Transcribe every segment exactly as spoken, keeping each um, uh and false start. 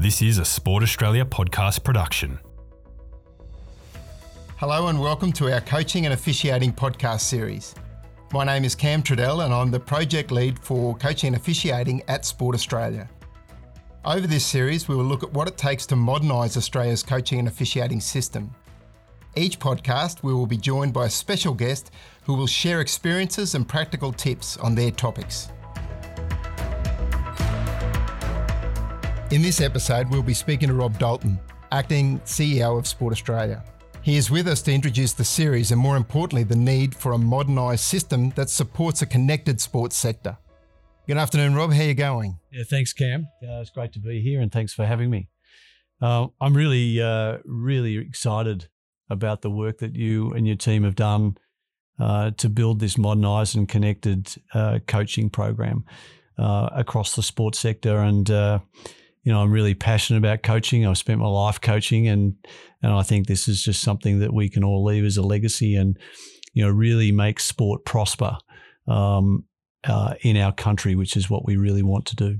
This is a Sport Australia podcast production. Hello and welcome to our coaching and officiating podcast series. My name is Cam Trudell and I'm the project lead for coaching and officiating at Sport Australia. Over this series, we will look at what it takes to modernise Australia's coaching and officiating system. Each podcast, we will be joined by a special guest who will share experiences and practical tips on their topics. In this episode, we'll be speaking to Rob Dalton, Acting C E O of Sport Australia. He is with us to introduce the series and, more importantly, the need for a modernised system that supports a connected sports sector. Good afternoon, Rob. How are you going? Yeah, thanks, Cam. Uh, it's great to be here and thanks for having me. Uh, I'm really, uh, really excited about the work that you and your team have done uh, to build this modernised and connected uh, coaching program uh, across the sports sector and uh, You know, I'm really passionate about coaching. I've spent my life coaching and and I think this is just something that we can all leave as a legacy and, you know, really make sport prosper um, uh, in our country, which is what we really want to do.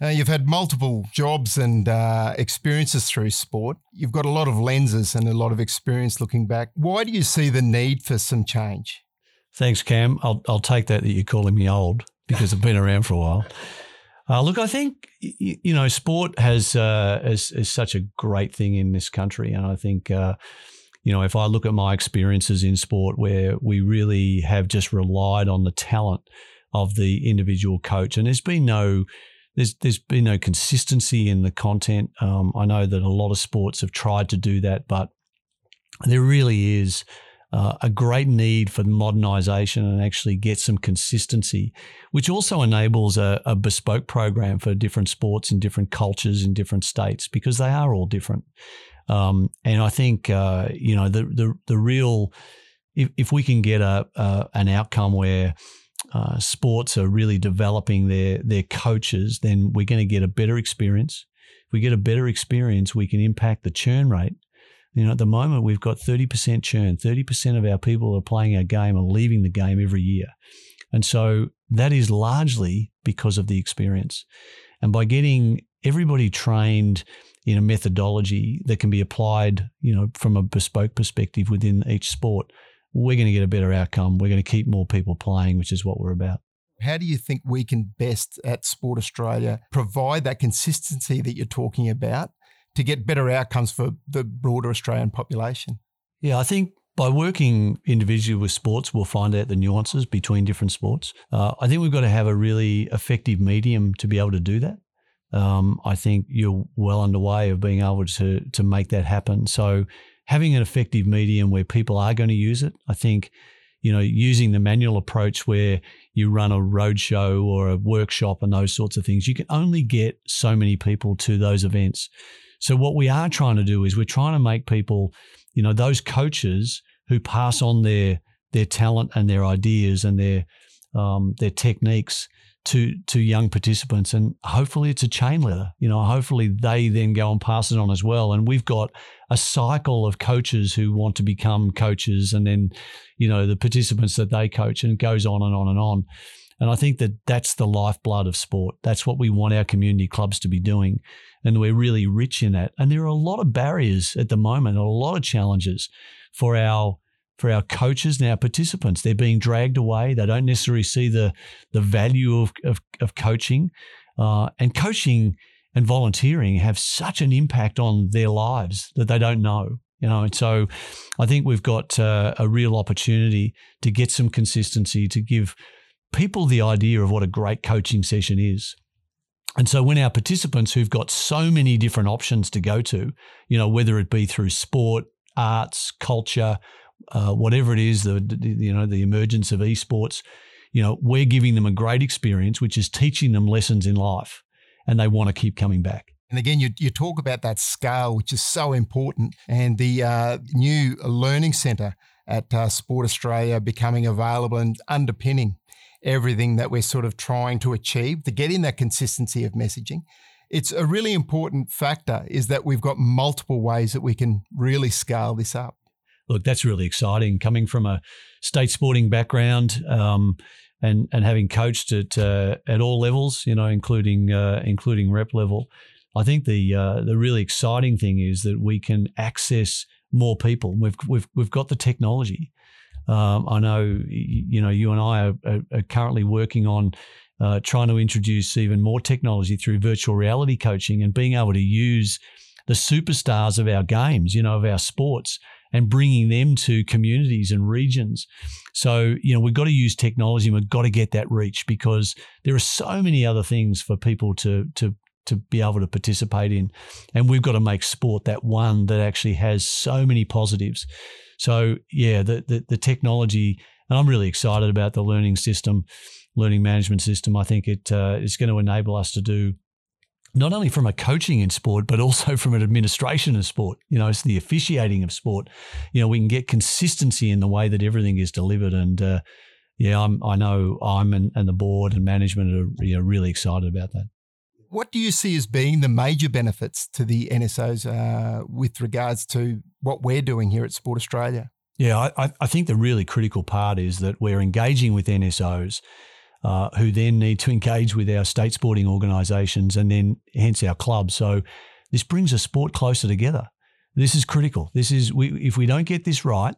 Now, you've had multiple jobs and uh, experiences through sport. You've got a lot of lenses and a lot of experience looking back. Why do you see the need for some change? Thanks, Cam. I'll, I'll take that that you're calling me old because I've been around for a while. Uh, look, I think, you, you know, sport has uh, is, is such a great thing in this country. And I think, uh, you know, if I look at my experiences in sport where we really have just relied on the talent of the individual coach and there's been no there's there's been no consistency in the content. Um, I know that a lot of sports have tried to do that, but there really is Uh, a great need for modernisation and actually get some consistency, which also enables a, a bespoke program for different sports in different cultures in different states because they are all different. Um, and I think uh, you know the the the real if, if we can get a, a an outcome where uh, sports are really developing their their coaches, then we're going to get a better experience. If we get a better experience, we can impact the churn rate. You know, at the moment, we've got thirty percent churn. thirty percent of our people are playing our game and leaving the game every year. And so that is largely because of the experience. And by getting everybody trained in a methodology that can be applied, you know, from a bespoke perspective within each sport, we're going to get a better outcome. We're going to keep more people playing, which is what we're about. How do you think we can best at Sport Australia provide that consistency that you're talking about to get better outcomes for the broader Australian population? Yeah, I think by working individually with sports, we'll find out the nuances between different sports. Uh, I think we've got to have a really effective medium to be able to do that. Um, I think you're well underway of being able to to make that happen. So having an effective medium where people are going to use it, I think, you know, using the manual approach where you run a roadshow or a workshop and those sorts of things, you can only get so many people to those events. So what we are trying to do is we're trying to make people, you know, those coaches who pass on their their talent and their ideas and their um, their techniques to to young participants, and hopefully it's a chain letter. You know, hopefully they then go and pass it on as well. And we've got a cycle of coaches who want to become coaches, and then, you know, the participants that they coach, and it goes on and on and on. And I think that that's the lifeblood of sport. That's what we want our community clubs to be doing. And we're really rich in that. And there are a lot of barriers at the moment, a lot of challenges for our for our coaches and our participants. They're being dragged away. They don't necessarily see the the value of of, of coaching. Uh, and coaching and volunteering have such an impact on their lives that they don't know. You know, and so I think we've got uh, a real opportunity to get some consistency, to give people the idea of what a great coaching session is. And so when our participants who've got so many different options to go to, you know, whether it be through sport, arts, culture, uh, whatever it is, the, the you know, the emergence of esports, you know, we're giving them a great experience, which is teaching them lessons in life, and they want to keep coming back. And again, you, you talk about that scale, which is so important, and the uh, new learning centre at uh, Sport Australia becoming available and underpinning everything that we're sort of trying to achieve, to get in that consistency of messaging. It's a really important factor is that we've got multiple ways that we can really scale this up. Look, that's really exciting. Coming from a state sporting background um, and and having coached at uh, at all levels, you know, including uh, including rep level, I think the uh, the really exciting thing is that we can access more people. We've we've we've got the technology. Um, I know you know you and I are, are, are currently working on uh, trying to introduce even more technology through virtual reality coaching and being able to use the superstars of our games, you know, of our sports, and bringing them to communities and regions. So, you know, we've got to use technology and we've got to get that reach, because there are so many other things for people to to to be able to participate in. And we've got to make sport that one that actually has so many positives. So, yeah, the the, the technology, and I'm really excited about the learning system, learning management system. I think it uh, is going to enable us to do, not only from a coaching in sport, but also from an administration of sport. You know, it's the officiating of sport. You know, we can get consistency in the way that everything is delivered. And uh, yeah, I'm, I know I'm and, and the board and management are you know, really excited about that. What do you see as being the major benefits to the N S Os uh, with regards to what we're doing here at Sport Australia? Yeah, I, I think the really critical part is that we're engaging with N S Os Uh, who then need to engage with our state sporting organisations and then hence our clubs. So this brings a sport closer together. This is critical. This is we, if we don't get this right,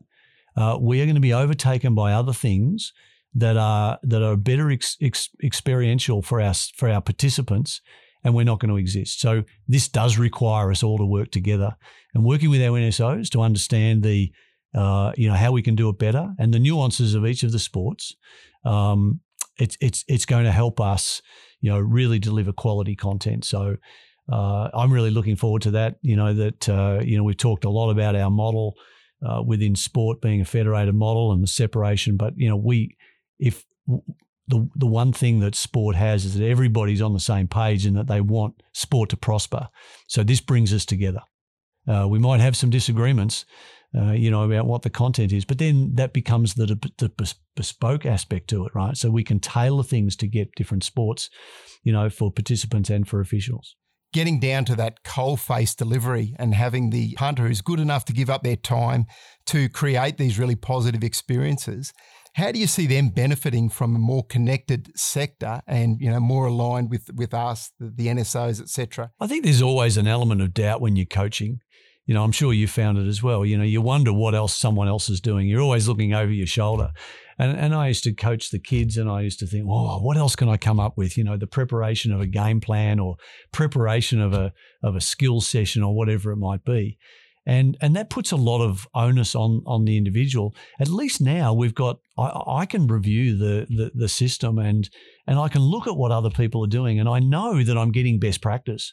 uh, we are going to be overtaken by other things that are that are better ex, ex, experiential for our for our participants, and we're not going to exist. So this does require us all to work together and working with our N S Os to understand the uh, you know how we can do it better and the nuances of each of the sports. Um, It's it's it's going to help us, you know, really deliver quality content. So uh, I'm really looking forward to that. You know that uh, you know we've talked a lot about our model uh, within sport being a federated model and the separation. But you know we if the the one thing that sport has is that everybody's on the same page and that they want sport to prosper. So this brings us together. Uh, we might have some disagreements, Uh, you know, about what the content is, but then that becomes the, the bespoke aspect to it, right? So we can tailor things to get different sports, you know, for participants and for officials. Getting down to that coalface delivery and having the punter who's good enough to give up their time to create these really positive experiences, how do you see them benefiting from a more connected sector and, you know, more aligned with, with us, the, the N S Os, et cetera? I think there's always an element of doubt when you're coaching. You know, I'm sure you found it as well. You know, you wonder what else someone else is doing. You're always looking over your shoulder. And and I used to coach the kids and I used to think, oh, what else can I come up with? You know, the preparation of a game plan or preparation of a of a skill session or whatever it might be. And and that puts a lot of onus on on the individual. At least now we've got, I, I can review the, the the system and and I can look at what other people are doing. And I know that I'm getting best practice.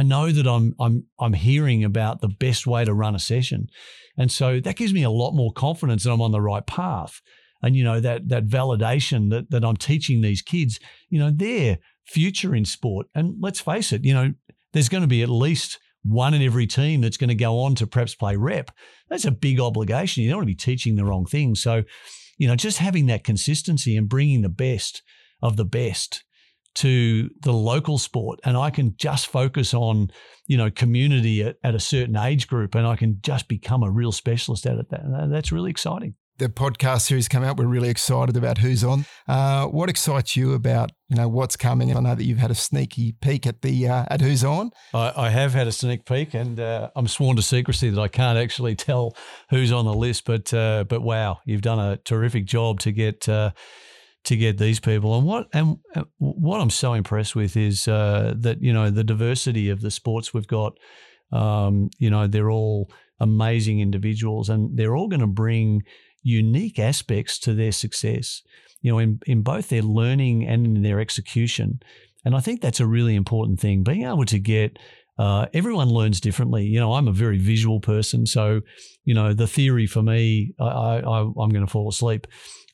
I know that I'm I'm I'm hearing about the best way to run a session, and so that gives me a lot more confidence that I'm on the right path. And you know that that validation that that I'm teaching these kids, you know, their future in sport. And let's face it, you know, there's going to be at least one in every team that's going to go on to perhaps play rep. That's a big obligation. You don't want to be teaching the wrong thing. So, you know, just having that consistency and bringing the best of the best to the local sport, and I can just focus on, you know, community at, at a certain age group, and I can just become a real specialist at it. That, that's really exciting. The podcast series come out. We're really excited about who's on. Uh, what excites you about, you know, what's coming? I know that you've had a sneaky peek at the uh, at who's on. I, I have had a sneak peek, and uh, I'm sworn to secrecy that I can't actually tell who's on the list. But uh, but wow, you've done a terrific job to get. Uh, to get these people. And what and what I'm so impressed with is uh, that, you know, the diversity of the sports we've got, um, you know, they're all amazing individuals and they're all going to bring unique aspects to their success, you know, in, in both their learning and in their execution. And I think that's a really important thing, being able to get Uh, everyone learns differently. You know, I'm a very visual person. So, you know, the theory for me, I, I, I'm going to fall asleep.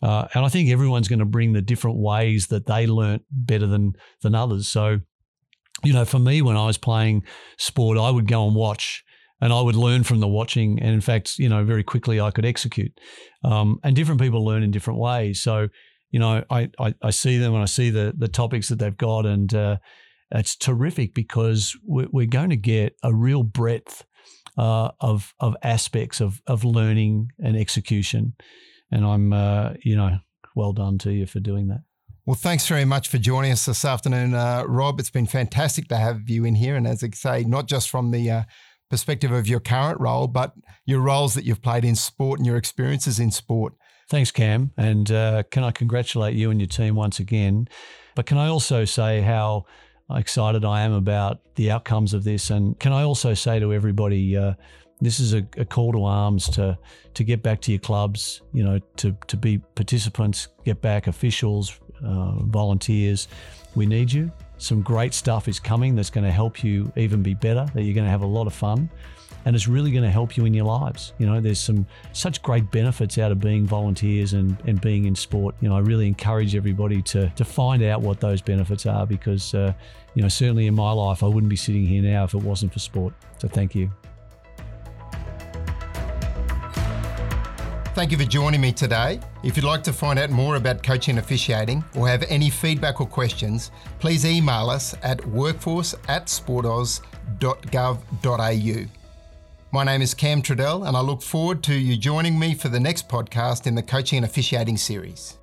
Uh, and I think everyone's going to bring the different ways that they learnt better than than others. So, you know, for me, when I was playing sport, I would go and watch and I would learn from the watching. And in fact, you know, very quickly I could execute. Um, and different people learn in different ways. So, you know, I, I, I see them and I see the the topics that they've got, and uh it's terrific because we're going to get a real breadth uh, of of aspects of of learning and execution, and I'm uh, you know well done to you for doing that. Well, thanks very much for joining us this afternoon, uh, Rob. It's been fantastic to have you in here. And as I say, not just from the uh, perspective of your current role, but your roles that you've played in sport and your experiences in sport. Thanks, Cam. And uh, can I congratulate you and your team once again? But can I also say how excited I am about the outcomes of this? And can I also say to everybody, uh, this is a, a call to arms to to get back to your clubs, you know, to, to be participants, get back officials, uh, volunteers. We need you. Some great stuff is coming that's going to help you even be better, that you're going to have a lot of fun. And it's really going to help you in your lives. You know, there's some such great benefits out of being volunteers and, and being in sport. You know, I really encourage everybody to to find out what those benefits are because, uh, you know, certainly in my life, I wouldn't be sitting here now if it wasn't for sport. So thank you. Thank you for joining me today. If you'd like to find out more about coaching and officiating or have any feedback or questions, please email us at workforce at sportaus dot gov dot a u. My name is Cam Trudell, and I look forward to you joining me for the next podcast in the Coaching and Officiating series.